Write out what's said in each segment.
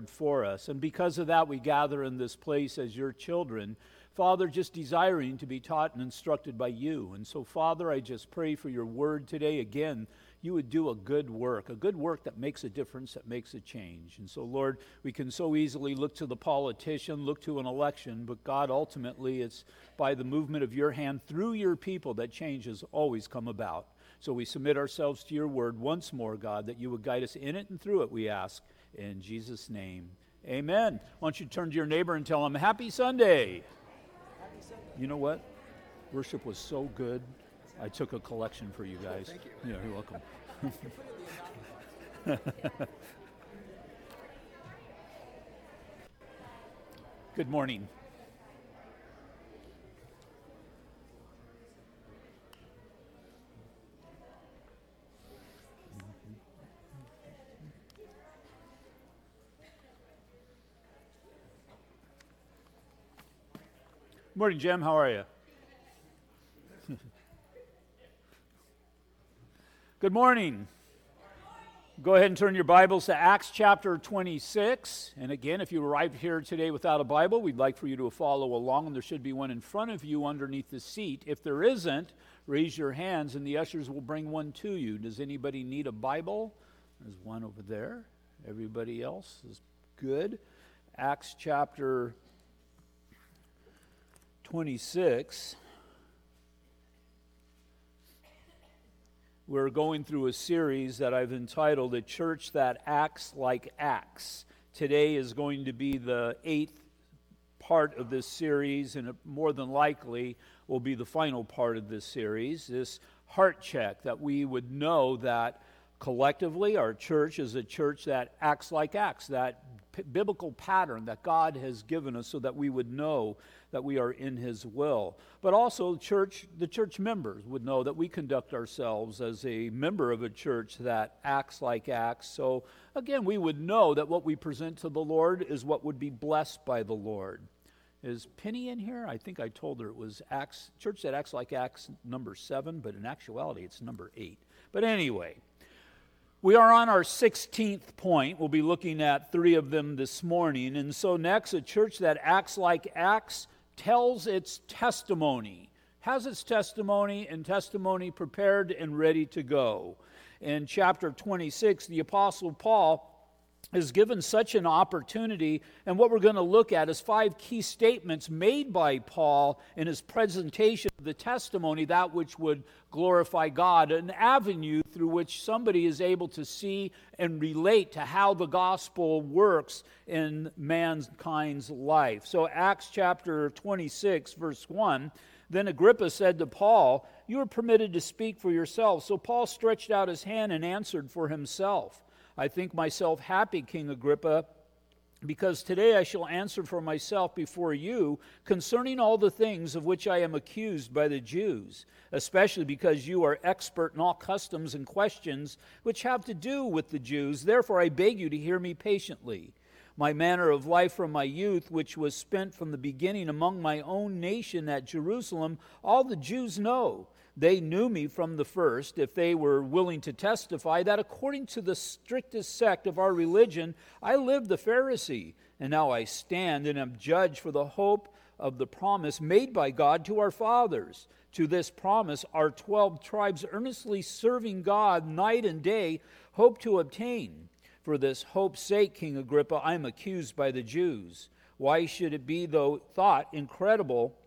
prepared for us. And because of that, we gather in this place as your children, Father, just desiring to be taught and instructed by you. And so, Father, I just pray for your word today. Again, you would do a good work that makes a difference, that makes a change. And so, Lord, we can so easily look to the politician, look to an election, but God, ultimately, it's by the movement of your hand through your people that change has always come about. So we submit ourselves to your word once more, God, that you would guide us in it and through it, we ask. In Jesus' name, amen. Why don't you turn to your neighbor and tell him, Happy Sunday. Happy Sunday. You know what? Worship was so good. I took a collection for you guys. Thank you. Yeah, you're welcome. Good morning. Good morning, Jim. How are you? Good morning. Go ahead and turn your Bibles to Acts chapter 26. And again, if you arrived here today without a Bible, we'd like for you to follow along. And there should be one in front of you underneath the seat. If there isn't, raise your hands and the ushers will bring one to you. Does anybody need a Bible? There's one over there. Everybody else is good. Acts chapter 26. We're going through a series that I've entitled A Church That Acts Like Acts. Today is going to be the 8th part of this series, and it more than likely will be the final part of this series, this heart check that we would know that collectively our church is a church that acts like acts, that biblical pattern that God has given us so that we would know that we are in his will. But also the church members would know that we conduct ourselves as a member of a church that acts like acts. So again, we would know that what we present to the Lord is what would be blessed by the Lord. Is Penny in here? I think I told her it was Acts, Church That Acts Like Acts number 7, but in actuality it's number 8. But anyway, we are on our 16th point. We'll be looking at 3 of them this morning. And so next, a church that acts like acts tells its testimony, has its testimony and testimony prepared and ready to go. In chapter 26, the Apostle Paul is given such an opportunity, and what we're going to look at is 5 key statements made by Paul in his presentation of the testimony, that which would glorify God, an avenue through which somebody is able to see and relate to how the gospel works in mankind's life. So Acts chapter 26, verse 1, Then Agrippa said to Paul, You are permitted to speak for yourself. So Paul stretched out his hand and answered for himself. I think myself happy, King Agrippa, because today I shall answer for myself before you concerning all the things of which I am accused by the Jews, especially because you are expert in all customs and questions which have to do with the Jews. Therefore, I beg you to hear me patiently. My manner of life from my youth, which was spent from the beginning among my own nation at Jerusalem, all the Jews know. They knew me from the first, if they were willing to testify, that according to the strictest sect of our religion, I lived the Pharisee, and now I stand and am judged for the hope of the promise made by God to our fathers. To this promise, our 12 tribes, earnestly serving God night and day, hope to obtain. For this hope's sake, King Agrippa, I am accused by the Jews. Why should it be, though thought incredible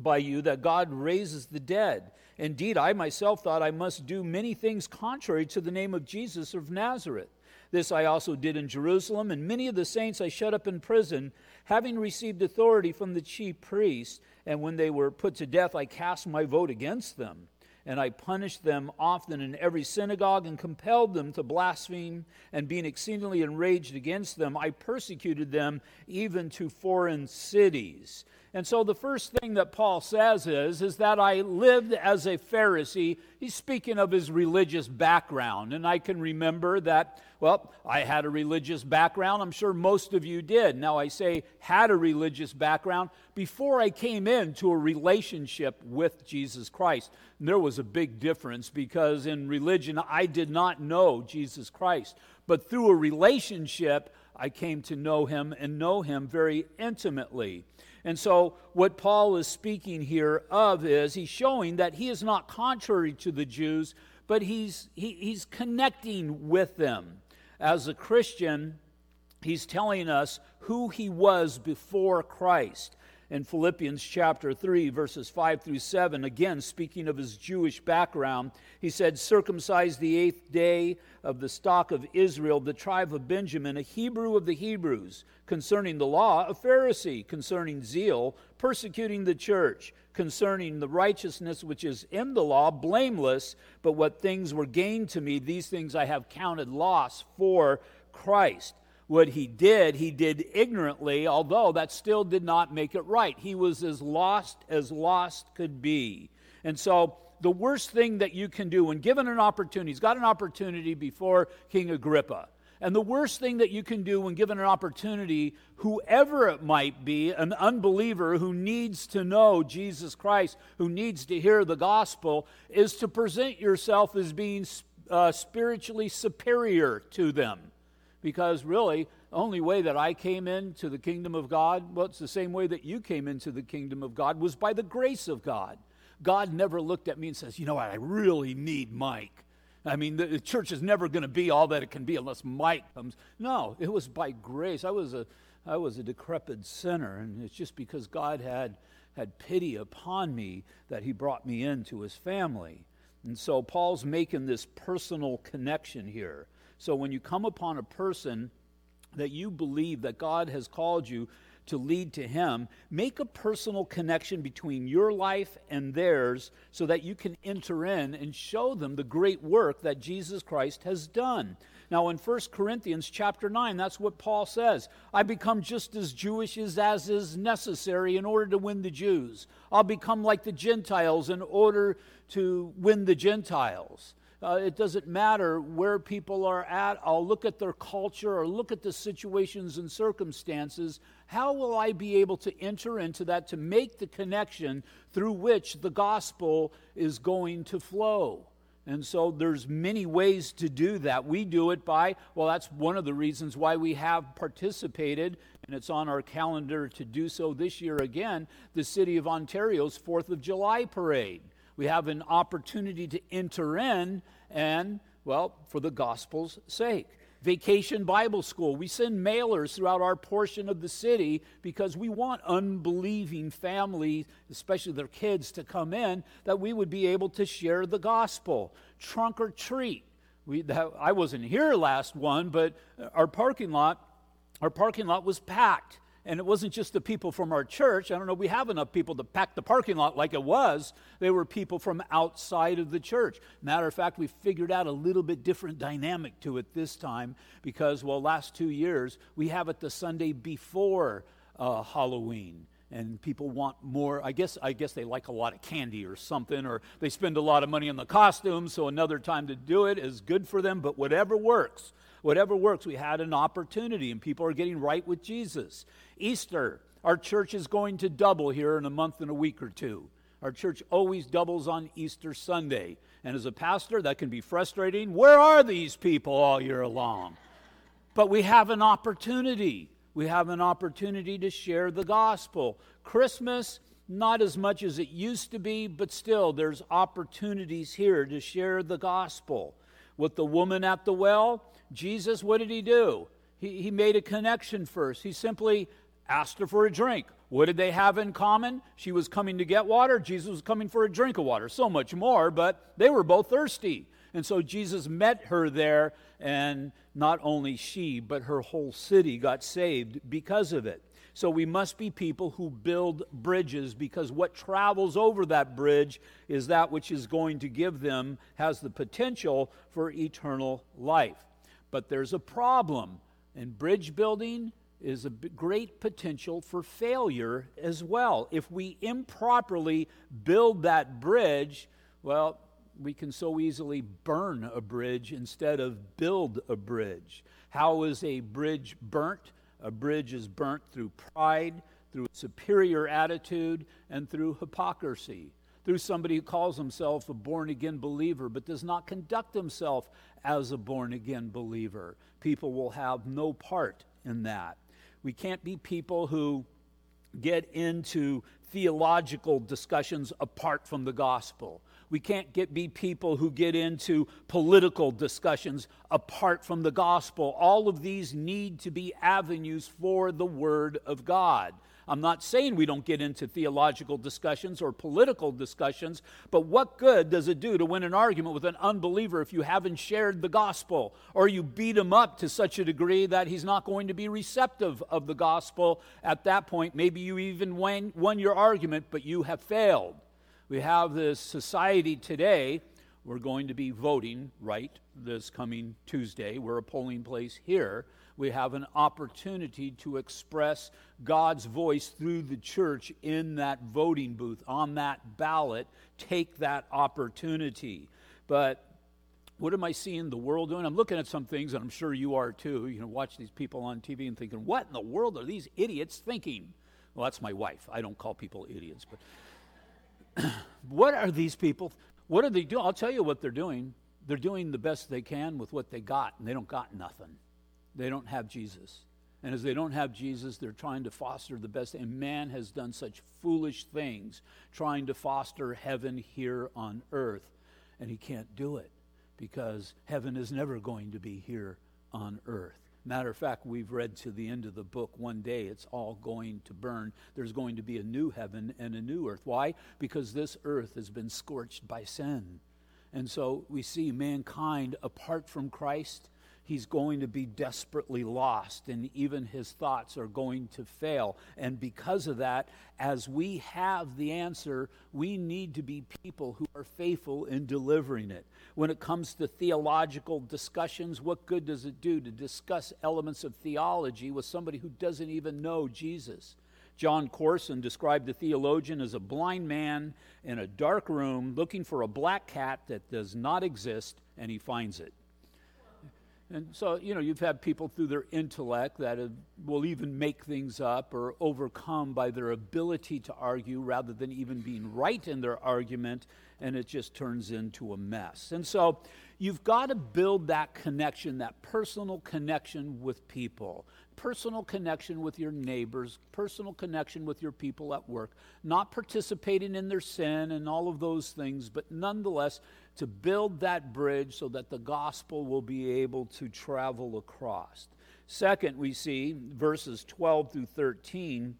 by you, that God raises the dead? Indeed, I myself thought I must do many things contrary to the name of Jesus of Nazareth. This I also did in Jerusalem, and many of the saints I shut up in prison, having received authority from the chief priests. And when they were put to death, I cast my vote against them. And I punished them often in every synagogue and compelled them to blaspheme. And being exceedingly enraged against them, I persecuted them even to foreign cities. And so the first thing that Paul says is that I lived as a Pharisee. He's speaking of his religious background. And I can remember that, well, I had a religious background. I'm sure most of you did. Now I say had a religious background before I came into a relationship with Jesus Christ. And there was a big difference because in religion I did not know Jesus Christ. But through a relationship, I came to know him and know him very intimately. And so what Paul is speaking here of is he's showing that he is not contrary to the Jews, but he's connecting with them. As a Christian, he's telling us who he was before Christ. In Philippians chapter 3, verses 5 through 7, again, speaking of his Jewish background, he said, circumcised the eighth day of the stock of Israel, the tribe of Benjamin, a Hebrew of the Hebrews, concerning the law, a Pharisee, concerning zeal, persecuting the church, concerning the righteousness which is in the law, blameless, but what things were gained to me, these things I have counted loss for Christ. What he did ignorantly, although that still did not make it right. He was as lost could be. And so the worst thing that you can do when given an opportunity, he's got an opportunity before King Agrippa. And the worst thing that you can do when given an opportunity, whoever it might be, an unbeliever who needs to know Jesus Christ, who needs to hear the gospel, is to present yourself as being spiritually superior to them. Because really, the only way that I came into the kingdom of God, well, it's the same way that you came into the kingdom of God, was by the grace of God. God never looked at me and says, you know what, I really need Mike. I mean, the church is never going to be all that it can be unless Mike comes. No, it was by grace. I was a decrepit sinner, and it's just because God had pity upon me that he brought me into his family. And so Paul's making this personal connection here. So when you come upon a person that you believe that God has called you to lead to him, make a personal connection between your life and theirs so that you can enter in and show them the great work that Jesus Christ has done. Now in 1 Corinthians chapter 9, that's what Paul says. I become just as Jewish as is necessary in order to win the Jews. I'll become like the Gentiles in order to win the Gentiles. It doesn't matter where people are at. I'll look at their culture or look at the situations and circumstances. How will I be able to enter into that to make the connection through which the gospel is going to flow? And so there's many ways to do that. We do it by, well, that's one of the reasons why we have participated, and it's on our calendar to do so this year again, the City of Ontario's 4th of July Parade. We have an opportunity to enter in and, well, for the gospel's sake. Vacation Bible School. We send mailers throughout our portion of the city because we want unbelieving families, especially their kids, to come in that we would be able to share the gospel. Trunk or treat. I wasn't here last one, but our parking lot was packed. And it wasn't just the people from our church. I don't know, we have enough people to pack the parking lot like it was. They were people from outside of the church. Matter of fact, we figured out a little bit different dynamic to it this time because, well, last 2 years, we have it the Sunday before Halloween. And people want more. I guess they like a lot of candy or something, or they spend a lot of money on the costumes, so another time to do it is good for them, but whatever works. Whatever works, we had an opportunity, and people are getting right with Jesus. Easter, our church is going to double here in a month and a week or two. Our church always doubles on Easter Sunday. And as a pastor, that can be frustrating. Where are these people all year long? But we have an opportunity. We have an opportunity to share the gospel. Christmas, not as much as it used to be, but still there's opportunities here to share the gospel. With the woman at the well, Jesus, what did he do? He made a connection first. He simply asked her for a drink. What did they have in common? She was coming to get water. Jesus was coming for a drink of water. So much more, but they were both thirsty. And so Jesus met her there, and not only she, but her whole city got saved because of it. So we must be people who build bridges, because what travels over that bridge is that which is going to give them, has the potential for eternal life. But there's a problem, and bridge building is a great potential for failure as well. If we improperly build that bridge, well, we can so easily burn a bridge instead of build a bridge. How is a bridge burnt? A bridge is burnt through pride, through superior attitude, and through hypocrisy. Through somebody who calls himself a born-again believer but does not conduct himself as a born-again believer. People will have no part in that. We can't be people who get into theological discussions apart from the gospel. We can't be people who get into political discussions apart from the gospel. All of these need to be avenues for the Word of God. I'm not saying we don't get into theological discussions or political discussions, but what good does it do to win an argument with an unbeliever if you haven't shared the gospel, or you beat him up to such a degree that he's not going to be receptive of the gospel? At that point, maybe you even won your argument, but you have failed. We have this society today. We're going to be voting right this coming Tuesday. We're a polling place here. We have an opportunity to express God's voice through the church in that voting booth, on that ballot. Take that opportunity. But what am I seeing the world doing? I'm looking at some things, and I'm sure you are too. You know, watch these people on TV and thinking, what in the world are these idiots thinking? Well, that's my wife. I don't call people idiots, but what are these people? What are they doing? I'll tell you what they're doing. They're doing the best they can with what they got, and they don't got nothing. They don't have Jesus. And as they don't have Jesus, they're trying to foster the best. And man has done such foolish things trying to foster heaven here on earth. And he can't do it because heaven is never going to be here on earth. Matter of fact, we've read to the end of the book, one day it's all going to burn. There's going to be a new heaven and a new earth. Why? Because this earth has been scorched by sin. And so we see mankind apart from Christ, he's going to be desperately lost, and even his thoughts are going to fail. And because of that, as we have the answer, we need to be people who are faithful in delivering it. When it comes to theological discussions, what good does it do to discuss elements of theology with somebody who doesn't even know Jesus? John Corson described the theologian as a blind man in a dark room looking for a black cat that does not exist, and he finds it. And so, you know, you've had people through their intellect that will even make things up or overcome by their ability to argue rather than even being right in their argument, and it just turns into a mess. And so you've got to build that connection, that personal connection with people, personal connection with your neighbors, personal connection with your people at work, not participating in their sin and all of those things, but nonetheless to build that bridge so that the gospel will be able to travel across. Second, we see verses 12 through 13,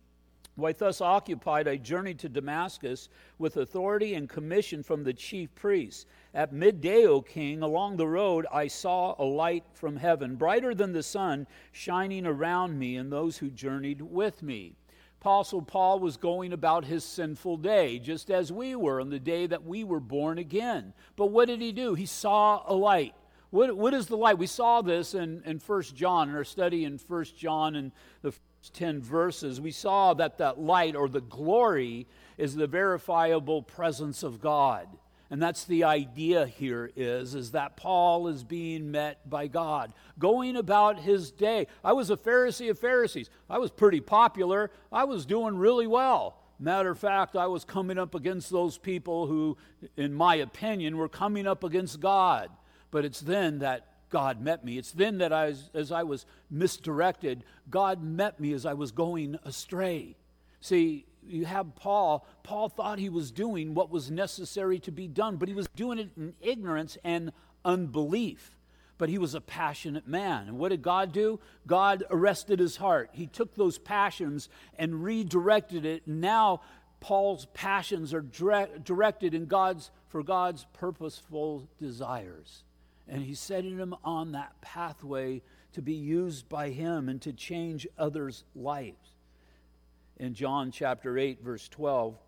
"Why, thus occupied, I journeyed to Damascus with authority and commission from the chief priests. At midday, O king, along the road I saw a light from heaven, brighter than the sun, shining around me and those who journeyed with me." Apostle Paul was going about his sinful day, just as we were on the day that we were born again. But what did he do? He saw a light. What is the light? We saw this in 1 John, in our study in 1 John and the first 10 verses. We saw that light, or the glory, is the verifiable presence of God. And that's the idea here is that Paul is being met by God, going about his day. I was a Pharisee of Pharisees. I was pretty popular. I was doing really well. Matter of fact, I was coming up against those people who, in my opinion, were coming up against God. But it's then that God met me. It's then that as I was misdirected, God met me as I was going astray. See, you have Paul. Paul thought he was doing what was necessary to be done, but he was doing it in ignorance and unbelief. But he was a passionate man. And what did God do? God arrested his heart. He took those passions and redirected it. And now Paul's passions are directed in God's purposeful desires. And he's setting him on that pathway to be used by him and to change others' lives. In John chapter 8, verse 12,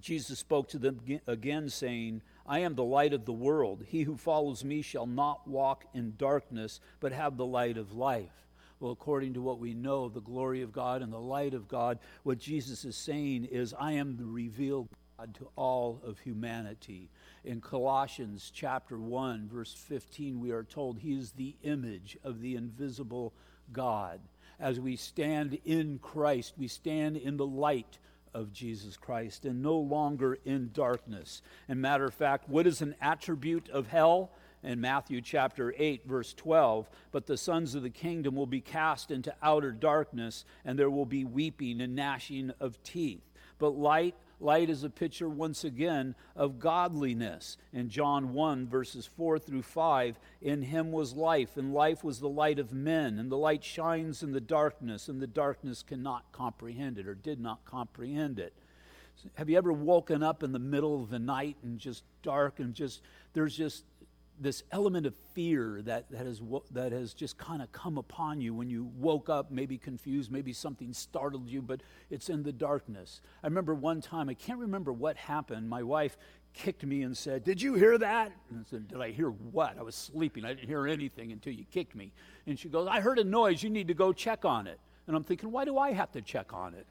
Jesus spoke to them again, saying, "I am the light of the world. He who follows me shall not walk in darkness, but have the light of life." Well, according to what we know, the glory of God and the light of God, what Jesus is saying is, I am the revealed God to all of humanity. In Colossians chapter 1, verse 15, we are told he is the image of the invisible God. As we stand in Christ, we stand in the light of Jesus Christ and no longer in darkness. And matter of fact, what is an attribute of hell? in Matthew chapter 8, verse 12, but the sons of the kingdom will be cast into outer darkness, and there will be weeping and gnashing of teeth. But light is a picture once again of godliness. In John 1, verses 4 through 5, in him was life, and life was the light of men, and the light shines in the darkness, and the darkness cannot comprehend it, or did not comprehend it. Have you ever woken up in the middle of the night and just dark and just there's just this element of fear that has just kind of come upon you when you woke up, maybe confused, maybe something startled you, but it's in the darkness. I remember one time, I can't remember what happened. My wife kicked me and said, "Did you hear that?" And I said, "Did I hear what? I was sleeping. I didn't hear anything until you kicked me." And she goes, "I heard a noise. You need to go check on it." And I'm thinking, why do I have to check on it?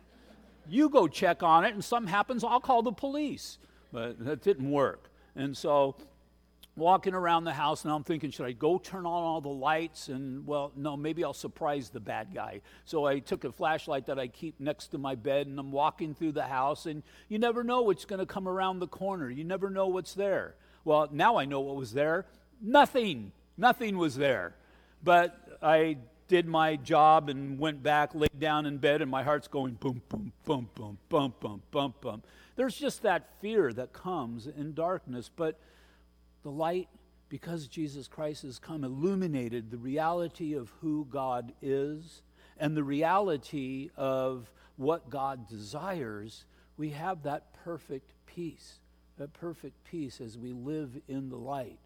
You go check on it, and something happens, I'll call the police. But that didn't work. And so walking around the house, and I'm thinking, should I go turn on all the lights? And, well, no, maybe I'll surprise the bad guy. So I took a flashlight that I keep next to my bed, and I'm walking through the house, and you never know what's going to come around the corner. You never know what's there. Well, now I know what was there. Nothing. Nothing was there. But I did my job and went back, laid down in bed, and my heart's going boom, boom, boom, boom, boom, boom, boom, boom. There's just that fear that comes in darkness, but the light, because Jesus Christ has come, illuminated the reality of who God is and the reality of what God desires. We have that perfect peace as we live in the light.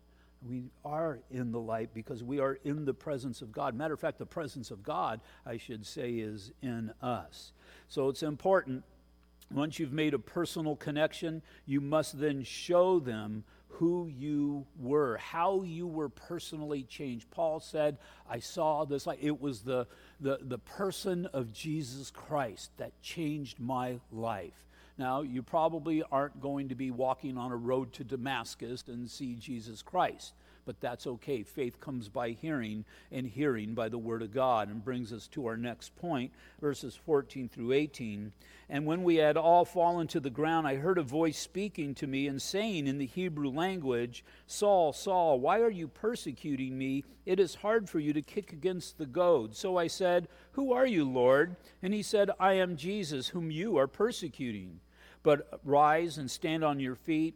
We are in the light because we are in the presence of God. Matter of fact, the presence of God, I should say, is in us. So it's important, once you've made a personal connection, you must then show them who you were, how you were personally changed. Paul said, I saw this light. It was the person of Jesus Christ that changed my life. Now, you probably aren't going to be walking on a road to Damascus and see Jesus Christ, but that's okay. Faith comes by hearing, and hearing by the Word of God. And brings us to our next point, verses 14 through 18. And when we had all fallen to the ground, I heard a voice speaking to me and saying in the Hebrew language, Saul, Saul, why are you persecuting me? It is hard for you to kick against the goad. So I said, Who are you, Lord? And he said, I am Jesus, whom you are persecuting. But rise and stand on your feet,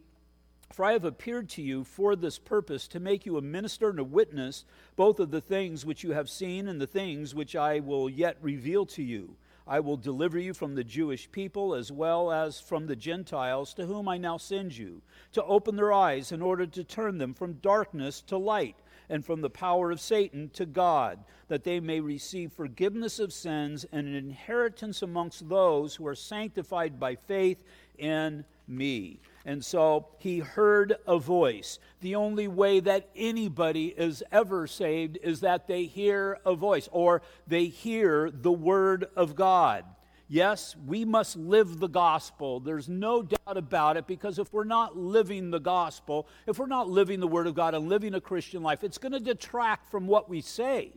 for I have appeared to you for this purpose, to make you a minister and a witness, both of the things which you have seen and the things which I will yet reveal to you. I will deliver you from the Jewish people as well as from the Gentiles, to whom I now send you, to open their eyes in order to turn them from darkness to light, and from the power of Satan to God, that they may receive forgiveness of sins and an inheritance amongst those who are sanctified by faith in me. And so he heard a voice. The only way that anybody is ever saved is that they hear a voice, or they hear the word of God. Yes, we must live the gospel. There's no doubt about it, because if we're not living the gospel, if we're not living the Word of God and living a Christian life, it's going to detract from what we say.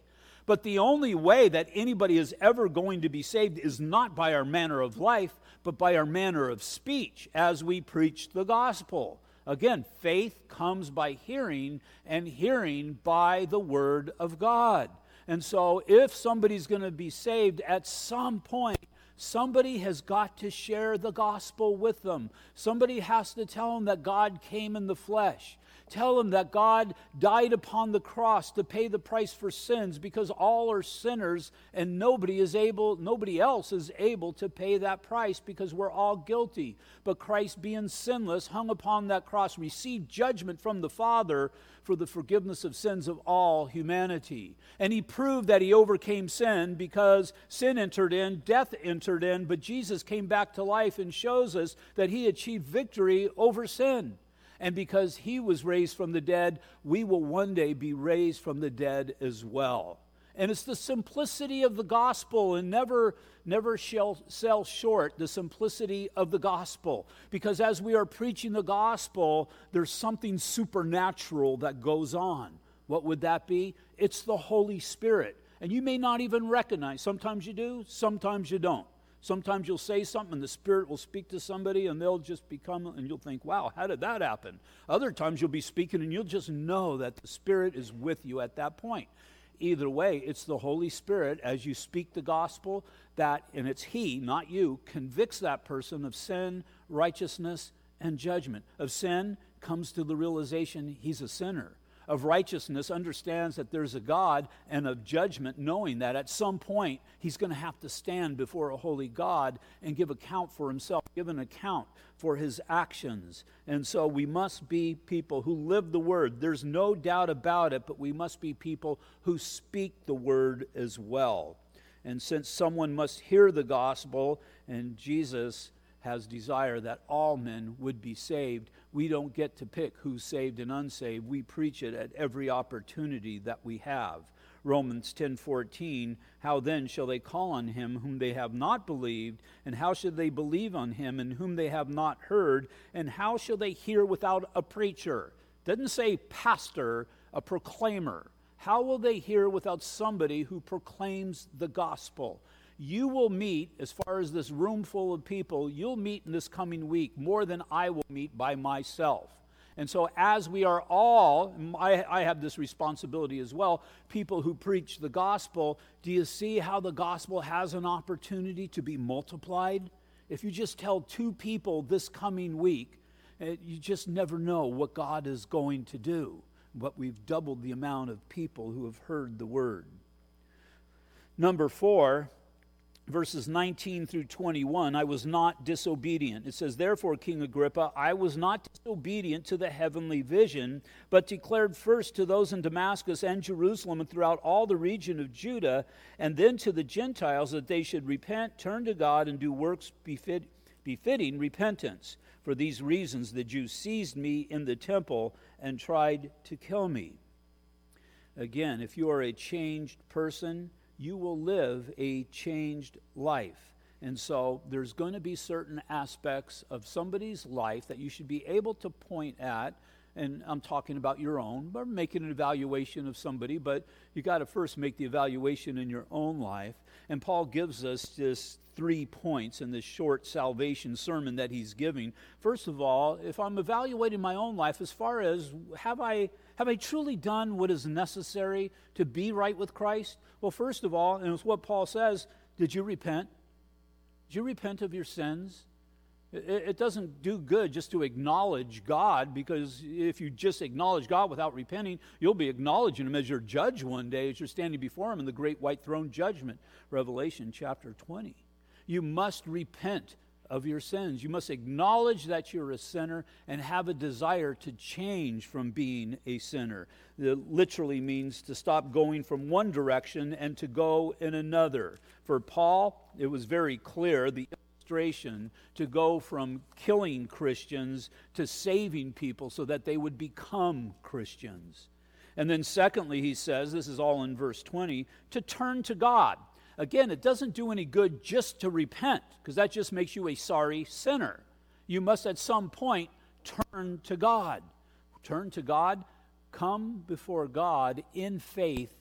But the only way that anybody is ever going to be saved is not by our manner of life, but by our manner of speech as we preach the gospel. Again, faith comes by hearing, and hearing by the Word of God. And so if somebody's going to be saved, at some point, somebody has got to share the gospel with them. Somebody has to tell them that God came in the flesh. Tell them that God died upon the cross to pay the price for sins, because all are sinners and nobody else is able to pay that price, because we're all guilty. But Christ, being sinless, hung upon that cross, received judgment from the Father for the forgiveness of sins of all humanity. And he proved that he overcame sin, because sin entered in, death entered in, but Jesus came back to life and shows us that he achieved victory over sin. And because he was raised from the dead, we will one day be raised from the dead as well. And it's the simplicity of the gospel, and never shall sell short the simplicity of the gospel. Because as we are preaching the gospel, there's something supernatural that goes on. What would that be? It's the Holy Spirit. And you may not even recognize. Sometimes you do, sometimes you don't. Sometimes you'll say something and the Spirit will speak to somebody and they'll just become, and you'll think, wow, how did that happen? Other times you'll be speaking and you'll just know that the Spirit is with you at that point. Either way, it's the Holy Spirit as you speak the gospel that, and it's He, not you, convicts that person of sin, righteousness, and judgment. Of sin comes to the realization he's a sinner. Of righteousness understands that there's a God, and of judgment knowing that at some point he's going to have to stand before a holy God and give account for himself, give an account for his actions. And so we must be people who live the word. There's no doubt about it, but we must be people who speak the word as well. And since someone must hear the gospel, and Jesus has desire that all men would be saved. We don't get to pick who's saved and unsaved. We preach it at every opportunity that we have. Romans 10:14, how then shall they call on him whom they have not believed? And how should they believe on him in whom they have not heard? And how shall they hear without a preacher? Doesn't say pastor, a proclaimer. How will they hear without somebody who proclaims the gospel? You will meet, as far as this room full of people, you'll meet in this coming week more than I will meet by myself. And so as we are all, I have this responsibility as well, people who preach the gospel, do you see how the gospel has an opportunity to be multiplied? If you just tell two people this coming week, you just never know what God is going to do. But we've doubled the amount of people who have heard the word. Number 4, Verses 19 through 21, I was not disobedient. It says, therefore, King Agrippa, I was not disobedient to the heavenly vision, but declared first to those in Damascus and Jerusalem and throughout all the region of Judah, and then to the Gentiles that they should repent, turn to God, and do works befitting repentance. For these reasons, the Jews seized me in the temple and tried to kill me. Again, if you are a changed person, you will live a changed life. And so there's going to be certain aspects of somebody's life that you should be able to point at, and I'm talking about your own, but making an evaluation of somebody, but you got to first make the evaluation in your own life. And Paul gives us just 3 points in this short salvation sermon that he's giving. First of all, if I'm evaluating my own life as far as have I truly done what is necessary to be right with Christ? Well, first of all, and it's what Paul says, did you repent? Did you repent of your sins? It doesn't do good just to acknowledge God, because if you just acknowledge God without repenting, you'll be acknowledging Him as your judge one day as you're standing before Him in the great white throne judgment, Revelation chapter 20. You must repent of your sins. You must acknowledge that you're a sinner and have a desire to change from being a sinner. It literally means to stop going from one direction and to go in another. For Paul, it was very clear, the illustration to go from killing Christians to saving people so that they would become Christians. And then secondly, he says, this is all in verse 20, to turn to God. Again, it doesn't do any good just to repent, because that just makes you a sorry sinner. You must at some point turn to God. Turn to God, come before God in faith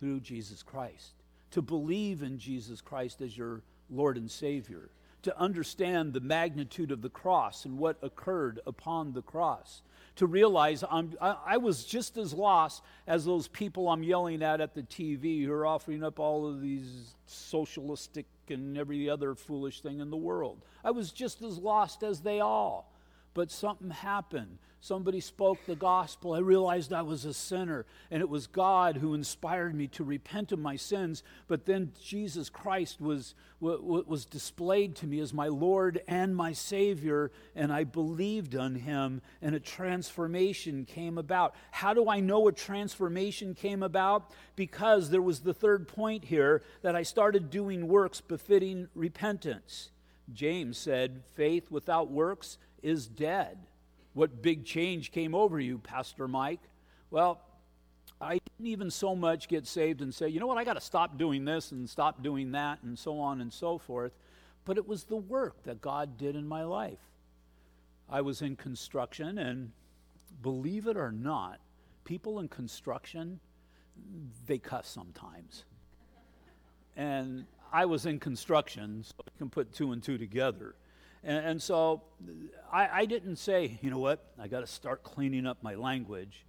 through Jesus Christ. To believe in Jesus Christ as your Lord and Savior. To understand the magnitude of the cross and what occurred upon the cross. To realize I was just as lost as those people I'm yelling at the TV who are offering up all of these socialistic and every other foolish thing in the world. I was just as lost as they all. But something happened. Somebody spoke the gospel. I realized I was a sinner, and it was God who inspired me to repent of my sins. But then Jesus Christ was displayed to me as my Lord and my Savior, and I believed on Him, and a transformation came about. How do I know a transformation came about? Because there was the third point here, that I started doing works befitting repentance. James said, faith without works is dead. What big change came over you, Pastor Mike? Well, I didn't even so much get saved and say, you know what, I got to stop doing this and stop doing that and so on and so forth. But it was the work that God did in my life. I was in construction, and believe it or not, people in construction, they cuss sometimes. And I was in construction, so you can put two and two together. And so I didn't say, you know what, I got to start cleaning up my language.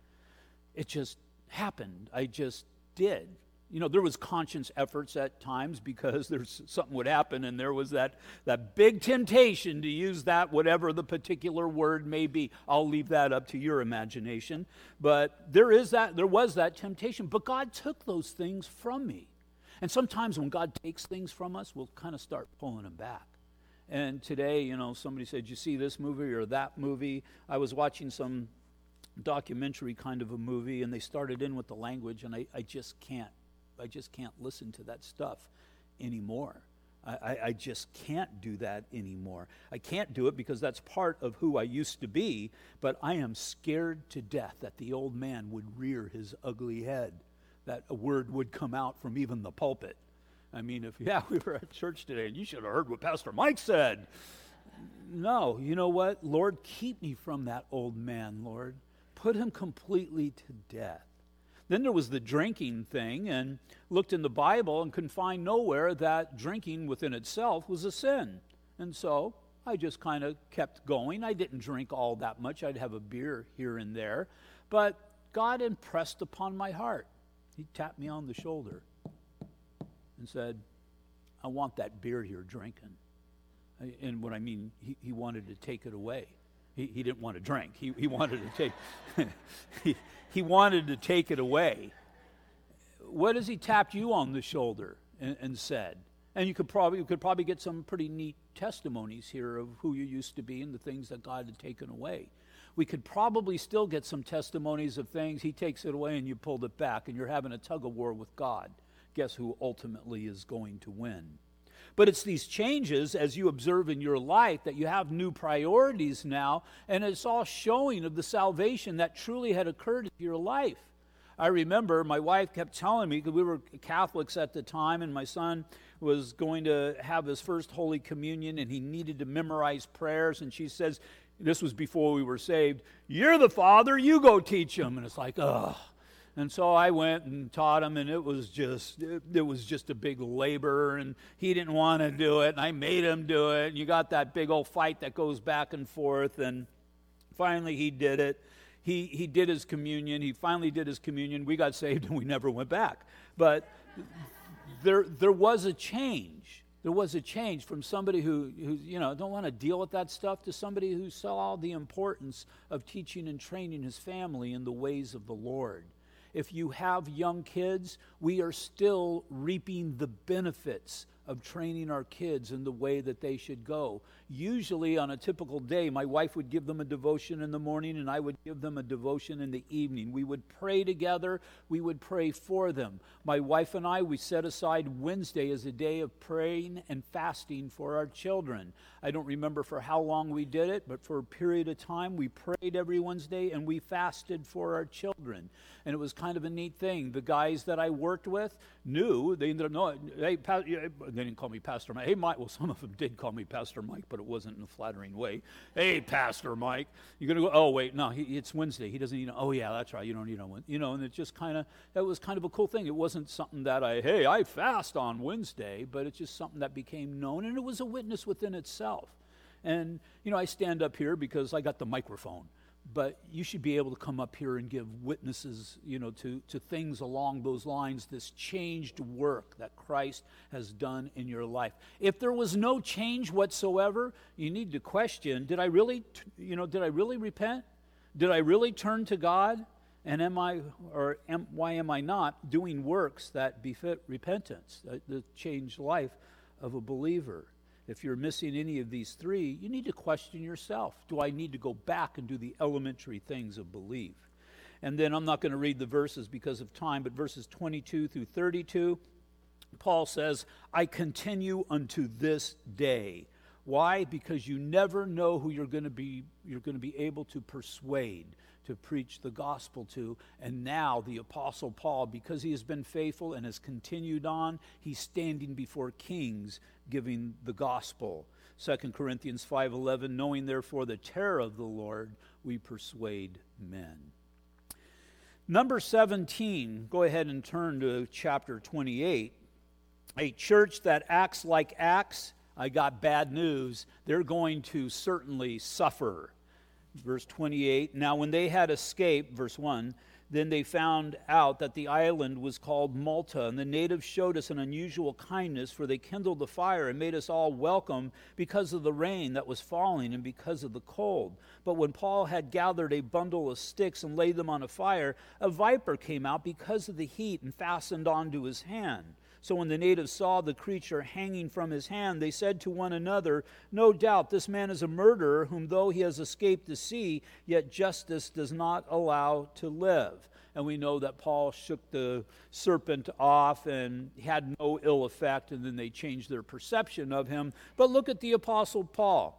It just happened. I just did. You know, there was conscious efforts at times because there's something would happen, and there was that big temptation to use that, whatever the particular word may be. I'll leave that up to your imagination. But there was that temptation. But God took those things from me. And sometimes when God takes things from us, we'll kind of start pulling them back. And today, you know, somebody said, you see this movie or that movie? I was watching some documentary kind of a movie, and they started in with the language, and I just can't listen to that stuff anymore. I just can't do that anymore. I can't do it because that's part of who I used to be, but I am scared to death that the old man would rear his ugly head, that a word would come out from even the pulpit. I mean, we were at church today, and you should have heard what Pastor Mike said. No, you know what? Lord, keep me from that old man, Lord. Put him completely to death. Then there was the drinking thing, and looked in the Bible and could find nowhere that drinking within itself was a sin. And so I just kind of kept going. I didn't drink all that much. I'd have a beer here and there. But God impressed upon my heart. He tapped me on the shoulder and said, I want that beer you're drinking. And what I mean, he wanted to take it away. He didn't want to drink. He wanted to take he wanted to take it away. What has he tapped you on the shoulder and said? And you could probably get some pretty neat testimonies here of who you used to be and the things that God had taken away. We could probably still get some testimonies of things he takes it away and you pulled it back, and you're having a tug of war with God. Guess who ultimately is going to win? But it's these changes as you observe in your life that you have new priorities now, and it's all showing of the salvation that truly had occurred in your life. I remember my wife kept telling me, because we were Catholics at the time, and my son was going to have his first Holy Communion, and he needed to memorize prayers, and she says, this was before we were saved, you're the father, you go teach him. And it's like, ugh. And so I went and taught him, and it was just a big labor, and he didn't want to do it, and I made him do it, and you got that big old fight that goes back and forth, and finally he did it. He did his communion. He finally did his communion. We got saved, and we never went back. But there was a change. There was a change from somebody who you know, don't want to deal with that stuff to somebody who saw the importance of teaching and training his family in the ways of the Lord. If you have young kids, we are still reaping the benefits of training our kids in the way that they should go. Usually on a typical day, my wife would give them a devotion in the morning, and I would give them a devotion in the evening. We would pray together. We would pray for them. My wife and I, we set aside Wednesday as a day of praying and fasting for our children. I don't remember for how long we did it, but for a period of time, we prayed every Wednesday, and we fasted for our children. And it was kind of a neat thing. The guys that I worked with knew, they ended up knowing, they didn't call me Pastor Mike. Hey, Mike. Well, some of them did call me Pastor Mike, but it wasn't in a flattering way. Hey, Pastor Mike. You're going to go, oh, wait, no, it's Wednesday. He doesn't eat. Oh, yeah, that's right. You don't eat on Wednesday. You know, and it just kind of, that was kind of a cool thing. It wasn't something that I fast on Wednesday, but it's just something that became known, and it was a witness within itself. And, you know, I stand up here because I got the microphone. But you should be able to come up here and give witnesses, you know, to things along those lines, this changed work that Christ has done in your life. If there was no change whatsoever, you need to question, did I really repent? Did I really turn to God? And why am I not doing works that befit repentance, the changed life of a believer? If you're missing any of these three, you need to question yourself. Do I need to go back and do the elementary things of belief? And then I'm not going to read the verses because of time, but verses 22 through 32, Paul says, I continue unto this day. Why? Because you never know who you're going to be able to persuade to preach the gospel to. And now the Apostle Paul, because he has been faithful and has continued on, he's standing before kings giving the gospel. 2 Corinthians 5:11, knowing therefore the terror of the Lord, we persuade men. Number 17, go ahead and turn to chapter 28. a church that acts like Acts, I got bad news, they're going to certainly suffer. Verse 28, now when they had escaped, verse 1, then they found out that the island was called Malta, and the natives showed us an unusual kindness, for they kindled the fire and made us all welcome because of the rain that was falling and because of the cold. But when Paul had gathered a bundle of sticks and laid them on a fire, a viper came out because of the heat and fastened onto his hand. So when the natives saw the creature hanging from his hand, they said to one another, no doubt this man is a murderer, whom though he has escaped the sea, yet justice does not allow to live. And we know that Paul shook the serpent off and had no ill effect, and then they changed their perception of him. But look at the Apostle Paul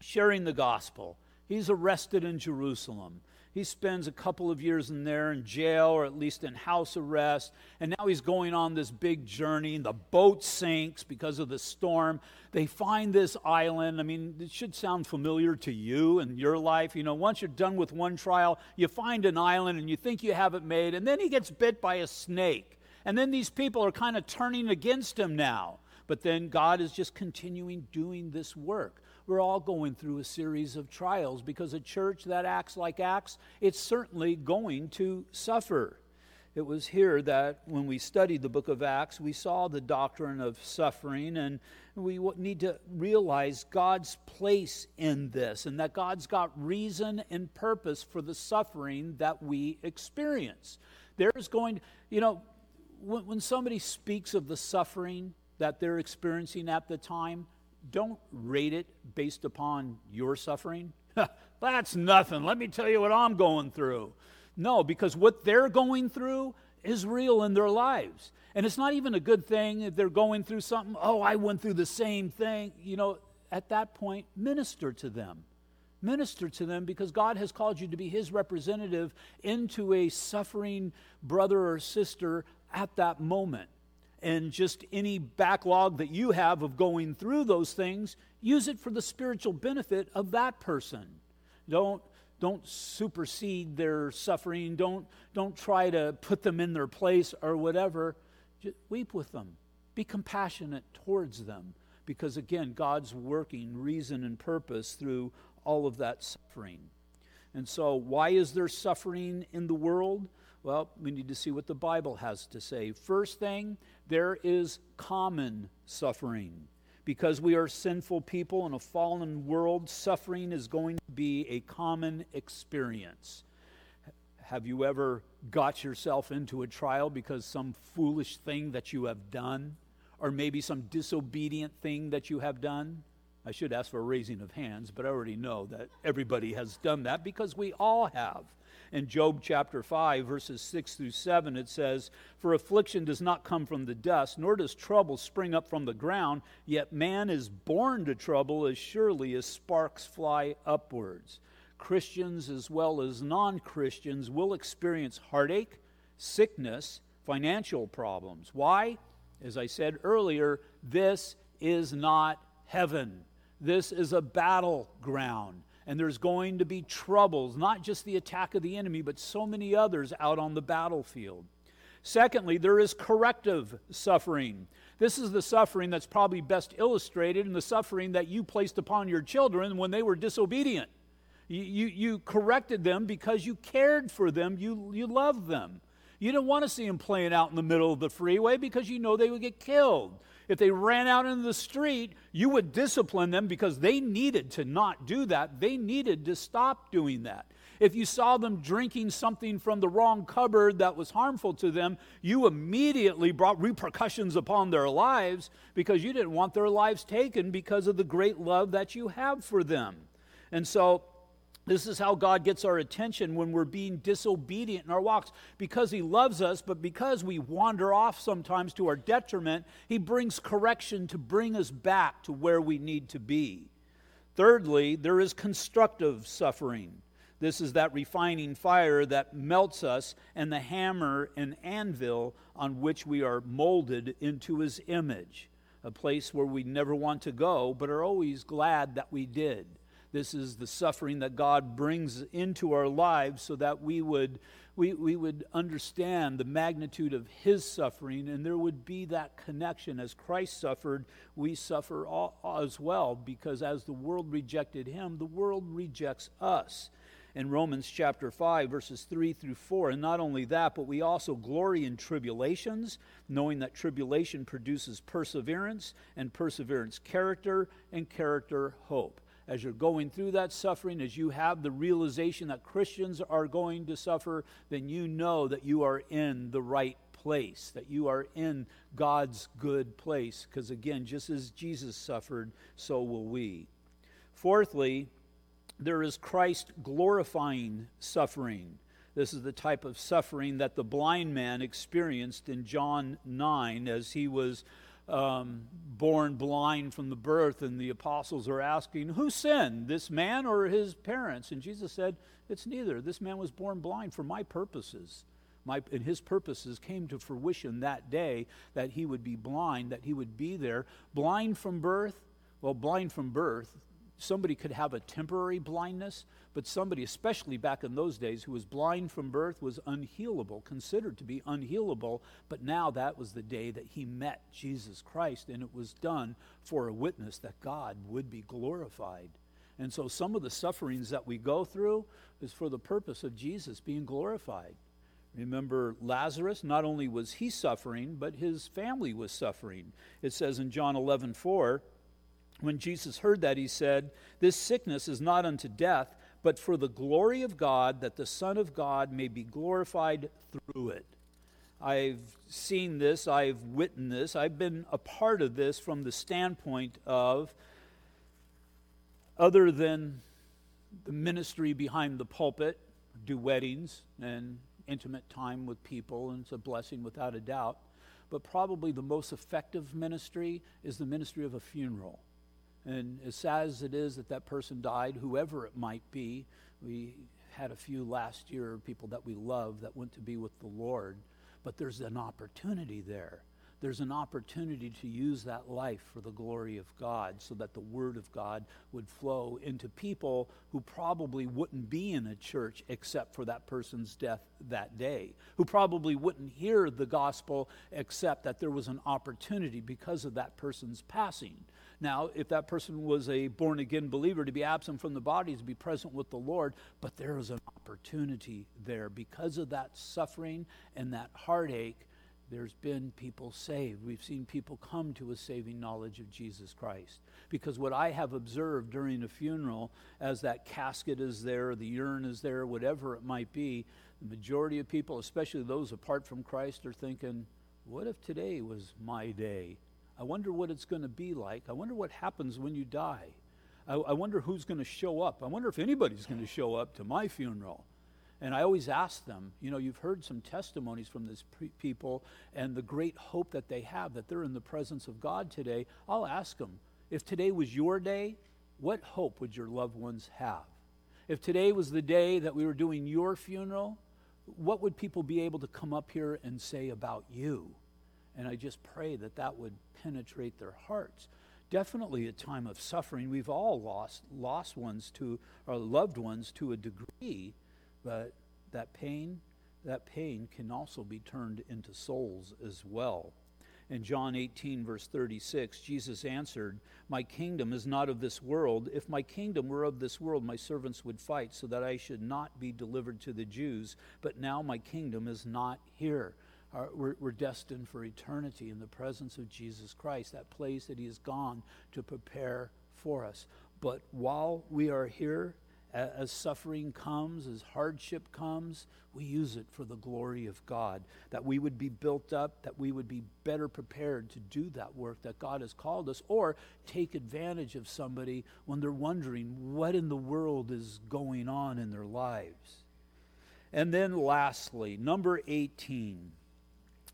sharing the gospel. He's arrested in Jerusalem. He spends a couple of years in there in jail, or at least in house arrest. And now he's going on this big journey. The boat sinks because of the storm. They find this island. I mean, it should sound familiar to you and your life. You know, once you're done with one trial, you find an island and you think you have it made. And then he gets bit by a snake. And then these people are kind of turning against him now. But then God is just continuing doing this work. We're all going through a series of trials because a church that acts like Acts, it's certainly going to suffer. It was here that when we studied the book of Acts, we saw the doctrine of suffering, and we need to realize God's place in this, and that God's got reason and purpose for the suffering that we experience. There's going, you know, when somebody speaks of the suffering that they're experiencing at the time, don't rate it based upon your suffering. That's nothing. Let me tell you what I'm going through. No, because what they're going through is real in their lives. And it's not even a good thing if they're going through something. Oh, I went through the same thing. You know, at that point, minister to them. Minister to them, because God has called you to be His representative into a suffering brother or sister at that moment. And just any backlog that you have of going through those things, use it for the spiritual benefit of that person. Don't supersede their suffering. Don't try to put them in their place or whatever. Just weep with them. Be compassionate towards them. Because again, God's working reason and purpose through all of that suffering. And so why is there suffering in the world? Well, we need to see what the Bible has to say. First thing, there is common suffering. Because we are sinful people in a fallen world, suffering is going to be a common experience. Have you ever got yourself into a trial because some foolish thing that you have done? Or maybe some disobedient thing that you have done? I should ask for a raising of hands, but I already know that everybody has done that because we all have. In Job chapter 5, verses 6 through 7, it says, for affliction does not come from the dust, nor does trouble spring up from the ground, yet man is born to trouble as surely as sparks fly upwards. Christians as well as non-Christians will experience heartache, sickness, financial problems. Why? As I said earlier, this is not heaven. This is a battleground. And there's going to be troubles, not just the attack of the enemy, but so many others out on the battlefield. Secondly, there is corrective suffering. This is the suffering that's probably best illustrated in the suffering that you placed upon your children when they were disobedient. You corrected them because you cared for them, you loved them. You didn't want to see them playing out in the middle of the freeway because you know they would get killed. If they ran out into the street, you would discipline them because they needed to not do that. They needed to stop doing that. If you saw them drinking something from the wrong cupboard that was harmful to them, you immediately brought repercussions upon their lives because you didn't want their lives taken because of the great love that you have for them. And so this is how God gets our attention when we're being disobedient in our walks. Because He loves us, but because we wander off sometimes to our detriment, He brings correction to bring us back to where we need to be. Thirdly, there is constructive suffering. This is that refining fire that melts us and the hammer and anvil on which we are molded into His image, a place where we never want to go, but are always glad that we did. This is the suffering that God brings into our lives so that we would understand the magnitude of his suffering, and there would be that connection. As Christ suffered, we suffer as well, because as the world rejected him, the world rejects us. In Romans chapter 5, verses 3 through 4, and not only that, but we also glory in tribulations, knowing that tribulation produces perseverance, and perseverance character, and character hope. As you're going through that suffering, as you have the realization that Christians are going to suffer, then you know that you are in the right place, that you are in God's good place. Because again, just as Jesus suffered, so will we. Fourthly, there is Christ glorifying suffering. This is the type of suffering that the blind man experienced in John 9 as he was born blind from the birth, and the apostles are asking, who sinned, this man or his parents? And Jesus said, it's neither. This man was born blind for my purposes. And his purposes came to fruition that day, that he would be blind, that he would be there. Blind from birth? Well, blind from birth, somebody could have a temporary blindness, but somebody, especially back in those days, who was blind from birth was unhealable, considered to be unhealable. But now that was the day that he met Jesus Christ, and it was done for a witness that God would be glorified. And so some of the sufferings that we go through is for the purpose of Jesus being glorified. Remember Lazarus, not only was he suffering, but his family was suffering. It says in John 11:4, when Jesus heard that, he said, this sickness is not unto death, but for the glory of God, that the Son of God may be glorified through it. I've seen this, I've witnessed this, I've been a part of this from the standpoint of, other than the ministry behind the pulpit, do weddings and intimate time with people, and it's a blessing without a doubt. But probably the most effective ministry is the ministry of a funeral. And as sad as it is that that person died, whoever it might be, we had a few last year, people that we love that went to be with the Lord, but there's an opportunity there. There's an opportunity to use that life for the glory of God, so that the word of God would flow into people who probably wouldn't be in a church except for that person's death that day, who probably wouldn't hear the gospel except that there was an opportunity because of that person's passing. Now, if that person was a born-again believer, to be absent from the body is to be present with the Lord, but there is an opportunity there. Because of that suffering and that heartache, there's been people saved. We've seen people come to a saving knowledge of Jesus Christ. Because what I have observed during a funeral, as that casket is there, the urn is there, whatever it might be, the majority of people, especially those apart from Christ, are thinking, what if today was my day? I wonder what it's going to be like. I wonder what happens when you die. I wonder who's going to show up. I wonder if anybody's going to show up to my funeral. And I always ask them, you know, you've heard some testimonies from these people and the great hope that they have that they're in the presence of God today. I'll ask them, if today was your day, what hope would your loved ones have? If today was the day that we were doing your funeral, what would people be able to come up here and say about you? And I just pray that that would penetrate their hearts. Definitely a time of suffering. We've all lost ones to our loved ones to a degree. But that pain can also be turned into souls as well. In John 18, verse 36, Jesus answered, my kingdom is not of this world. If my kingdom were of this world, my servants would fight so that I should not be delivered to the Jews. But now my kingdom is not here. We're destined for eternity in the presence of Jesus Christ, that place that he has gone to prepare for us. But while we are here, as suffering comes, as hardship comes, we use it for the glory of God, that we would be built up, that we would be better prepared to do that work that God has called us, or take advantage of somebody when they're wondering what in the world is going on in their lives. And then lastly, number 18,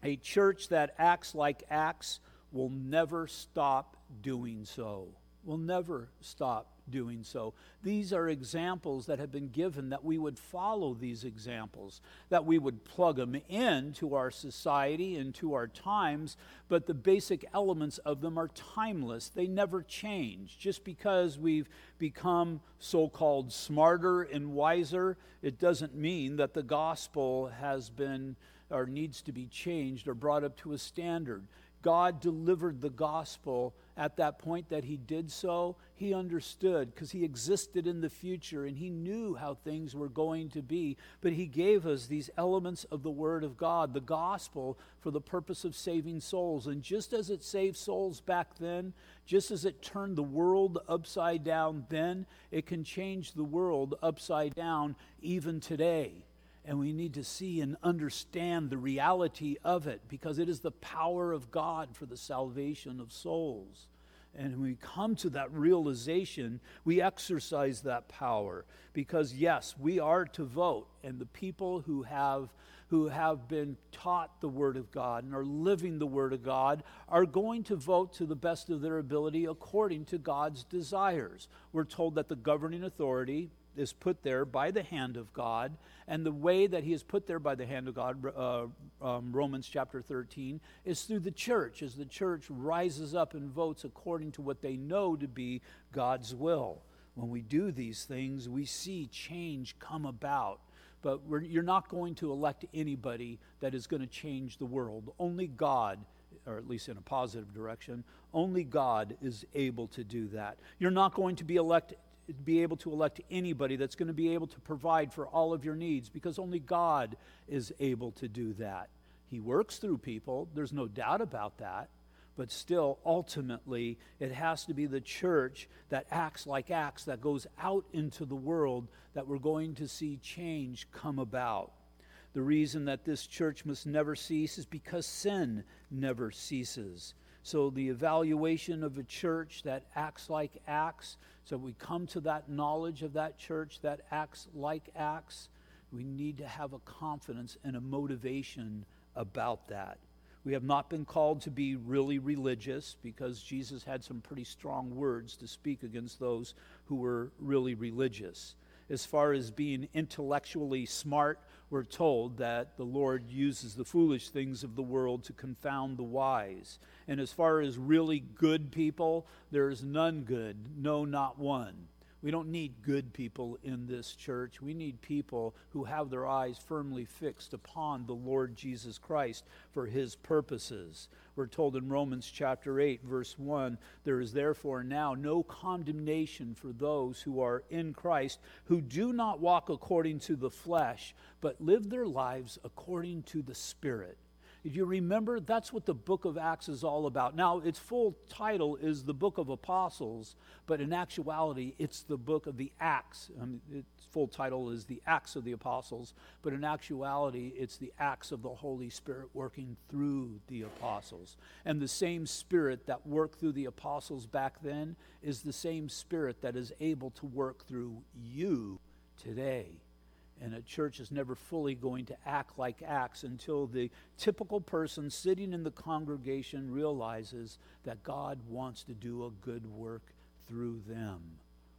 a church that acts like Acts will never stop doing so. will never stop doing so. These are examples that have been given, that we would follow these examples, that we would plug them into our society, into our times, but the basic elements of them are timeless. They never change. Just because we've become so-called smarter and wiser, it doesn't mean that the gospel has been or needs to be changed or brought up to a standard. God delivered the gospel at that point that he did so. He understood because he existed in the future and he knew how things were going to be. But he gave us these elements of the Word of God, the gospel, for the purpose of saving souls. And just as it saved souls back then, just as it turned the world upside down then, it can change the world upside down even today. And we need to see and understand the reality of it, because it is the power of God for the salvation of souls. And when we come to that realization, we exercise that power, because yes, we are to vote, and the people who have been taught the Word of God and are living the Word of God are going to vote to the best of their ability according to God's desires. We're told that the governing authority is put there by the hand of God, and the way that he is put there by the hand of God, Romans chapter 13, is through the church, as the church rises up and votes according to what they know to be God's will. When we do these things, we see change come about, but you're not going to elect anybody that is going to change the world. Only God, or at least in a positive direction, only God is able to do that. You're not going to be able to elect anybody that's going to be able to provide for all of your needs, because only God is able to do that. He works through people, there's no doubt about that, but still, ultimately, it has to be the church that acts like Acts, that goes out into the world, that we're going to see change come about. The reason that this church must never cease is because sin never ceases. So the evaluation of a church that acts like Acts, so we come to that knowledge of that church that acts like Acts, we need to have a confidence and a motivation about that. We have not been called to be really religious, because Jesus had some pretty strong words to speak against those who were really religious. As far as being intellectually smart, we're told that the Lord uses the foolish things of the world to confound the wise. And as far as really good people, there is none good, no, not one. We don't need good people in this church. We need people who have their eyes firmly fixed upon the Lord Jesus Christ for his purposes. We're told in Romans chapter 8, verse 1, there is therefore now no condemnation for those who are in Christ, who do not walk according to the flesh, but live their lives according to the Spirit. If you remember, that's what the book of Acts is all about. Now, its full title is the Book of Apostles, but in actuality, it's the book of the Acts. Its full title is the Acts of the Apostles, but in actuality, it's the Acts of the Holy Spirit working through the apostles. And the same Spirit that worked through the apostles back then is the same Spirit that is able to work through you today. And a church is never fully going to act like Acts until the typical person sitting in the congregation realizes that God wants to do a good work through them.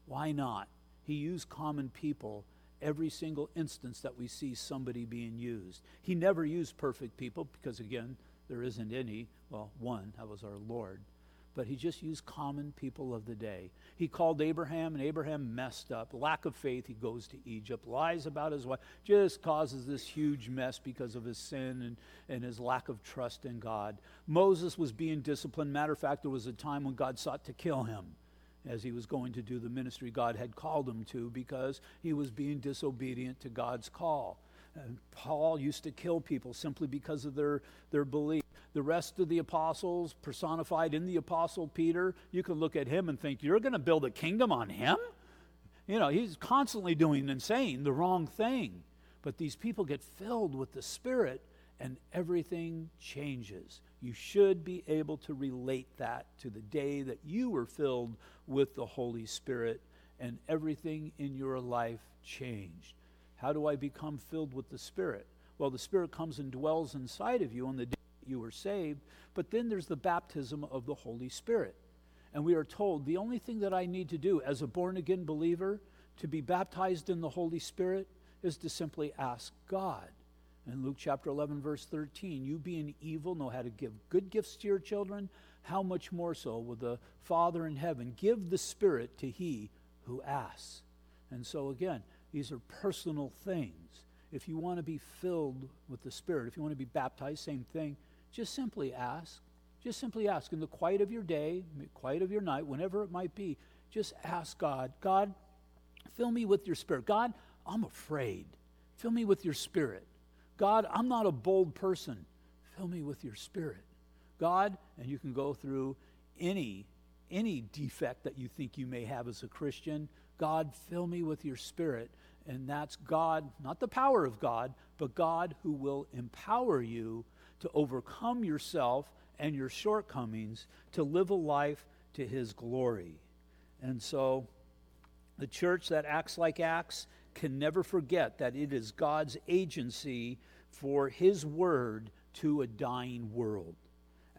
Why not? He used common people every single instance that we see somebody being used. He never used perfect people, because again, there isn't any. Well, one, that was our Lord. But he just used common people of the day. He called Abraham, and Abraham messed up. Lack of faith, he goes to Egypt, lies about his wife, just causes this huge mess because of his sin and his lack of trust in God. Moses was being disciplined. Matter of fact, there was a time when God sought to kill him as he was going to do the ministry God had called him to, because he was being disobedient to God's call. And Paul used to kill people simply because of their belief. The rest of the apostles, personified in the apostle Peter, you can look at him and think, you're going to build a kingdom on him? You know, he's constantly doing and saying the wrong thing. But these people get filled with the Spirit and everything changes. You should be able to relate that to the day that you were filled with the Holy Spirit and everything in your life changed. How do I become filled with the Spirit? Well, the Spirit comes and dwells inside of you on the day you were saved, but then there's the baptism of the Holy Spirit. And we are told the only thing that I need to do as a born-again believer to be baptized in the Holy Spirit is to simply ask God. In Luke chapter 11, verse 13, you being evil know how to give good gifts to your children, how much more so will the Father in heaven give the Spirit to he who asks. And so again, these are personal things. If you want to be filled with the Spirit, if you want to be baptized, same thing, just simply ask. Just simply ask in the quiet of your day, quiet of your night, whenever it might be, just ask God, God, fill me with your Spirit. God, I'm afraid. Fill me with your Spirit. God, I'm not a bold person. Fill me with your Spirit. God, and you can go through any defect that you think you may have as a Christian. God, fill me with your Spirit. And that's God, not the power of God, but God who will empower you to overcome yourself and your shortcomings, to live a life to his glory. And so the church that acts like Acts can never forget that it is God's agency for his word to a dying world.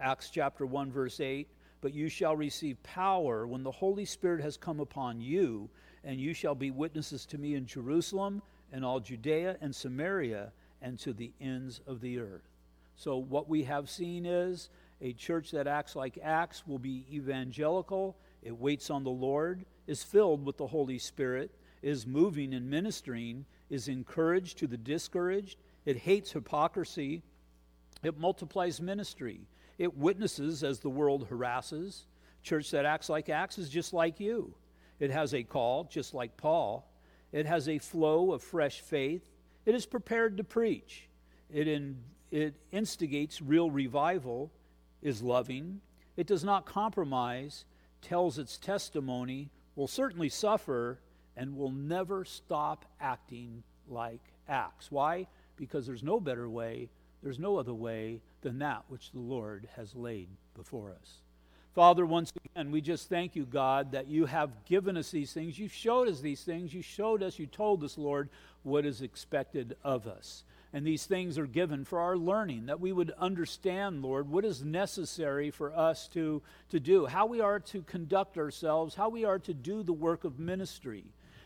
Acts chapter 1, verse 8, but you shall receive power when the Holy Spirit has come upon you, and you shall be witnesses to me in Jerusalem and all Judea and Samaria and to the ends of the earth. So what we have seen is a church that acts like Acts will be evangelical. It waits on the Lord, is filled with the Holy Spirit, is moving and ministering, is encouraged to the discouraged. It hates hypocrisy. It multiplies ministry. It witnesses as the world harasses. Church that acts like Acts is just like you. It has a call, just like Paul. It has a flow of fresh faith. It is prepared to preach. It instigates real revival, is loving. It does not compromise, tells its testimony, will certainly suffer, and will never stop acting like Acts. Why? Because there's no better way, there's no other way than that which the Lord has laid before us. Father, once again, we just thank you, God, that you have given us these things. You've showed us these things. You showed us, you told us, Lord, what is expected of us. And these things are given for our learning, that we would understand, Lord, what is necessary for us to do, how we are to conduct ourselves, how we are to do the work of ministry.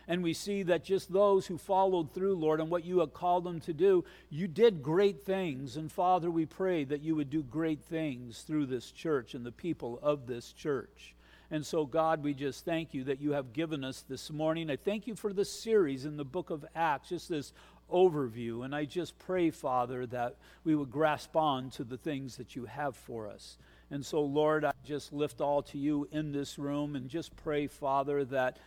And we see that just those who followed through, Lord, on what you had called them to do, you did great things. And Father, we pray that you would do great things through this church and the people of this church. And so, God, we just thank you that you have given us this morning. I thank you for this series in the book of Acts, just this overview. And I just pray, Father, that we would grasp on to the things that you have for us. And so, Lord, I just lift all to you in this room and just pray, Father, that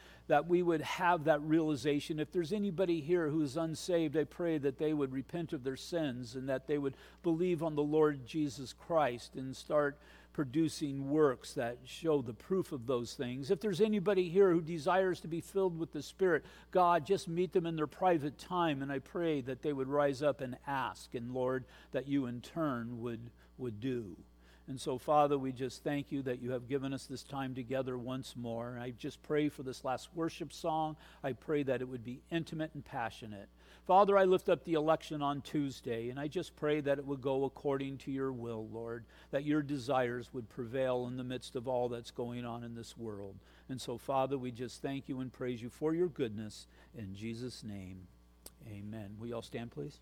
we would have that realization. If there's anybody here who's unsaved, I pray that they would repent of their sins and that they would believe on the Lord Jesus Christ and start producing works that show the proof of those things. If there's anybody here who desires to be filled with the Spirit, God, just meet them in their private time, and I pray that they would rise up and ask, and Lord, that you in turn would do. And so, Father, we just thank you that you have given us this time together once more. I just pray for this last worship song. I pray that it would be intimate and passionate. Father, I lift up the election on Tuesday, and I just pray that it would go according to your will, Lord, that your desires would prevail in the midst of all that's going on in this world. And so, Father, we just thank you and praise you for your goodness. In Jesus' name, amen. Will you all stand, please?